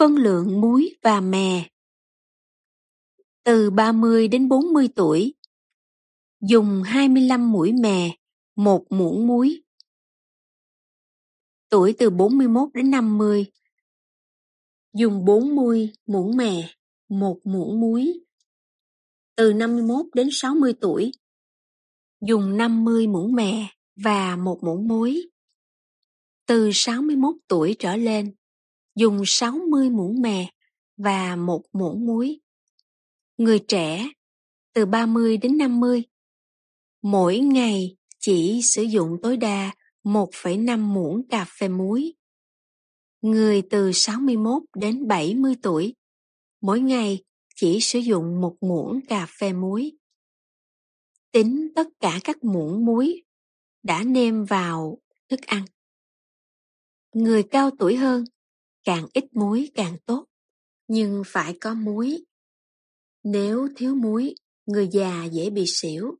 phân lượng muối và mè. Từ 30 đến 40 tuổi, dùng 25 muỗng mè, 1 muỗng muối. Tuổi từ 41 đến 50, dùng 40 muỗng mè, 1 muỗng muối. Từ 51 đến 60 tuổi, dùng 50 muỗng mè và 1 muỗng muối. Từ 61 tuổi trở lên, dùng 60 muỗng mè và 1 muỗng muối. Người trẻ, từ 30 đến 50, mỗi ngày chỉ sử dụng tối đa 1,5 muỗng cà phê muối. Người từ 61 đến 70 tuổi, mỗi ngày chỉ sử dụng 1 muỗng cà phê muối. Tính tất cả các muỗng muối đã nêm vào thức ăn. Người cao tuổi hơn, càng ít muối càng tốt, nhưng phải có muối. Nếu thiếu muối, người già dễ bị xỉu.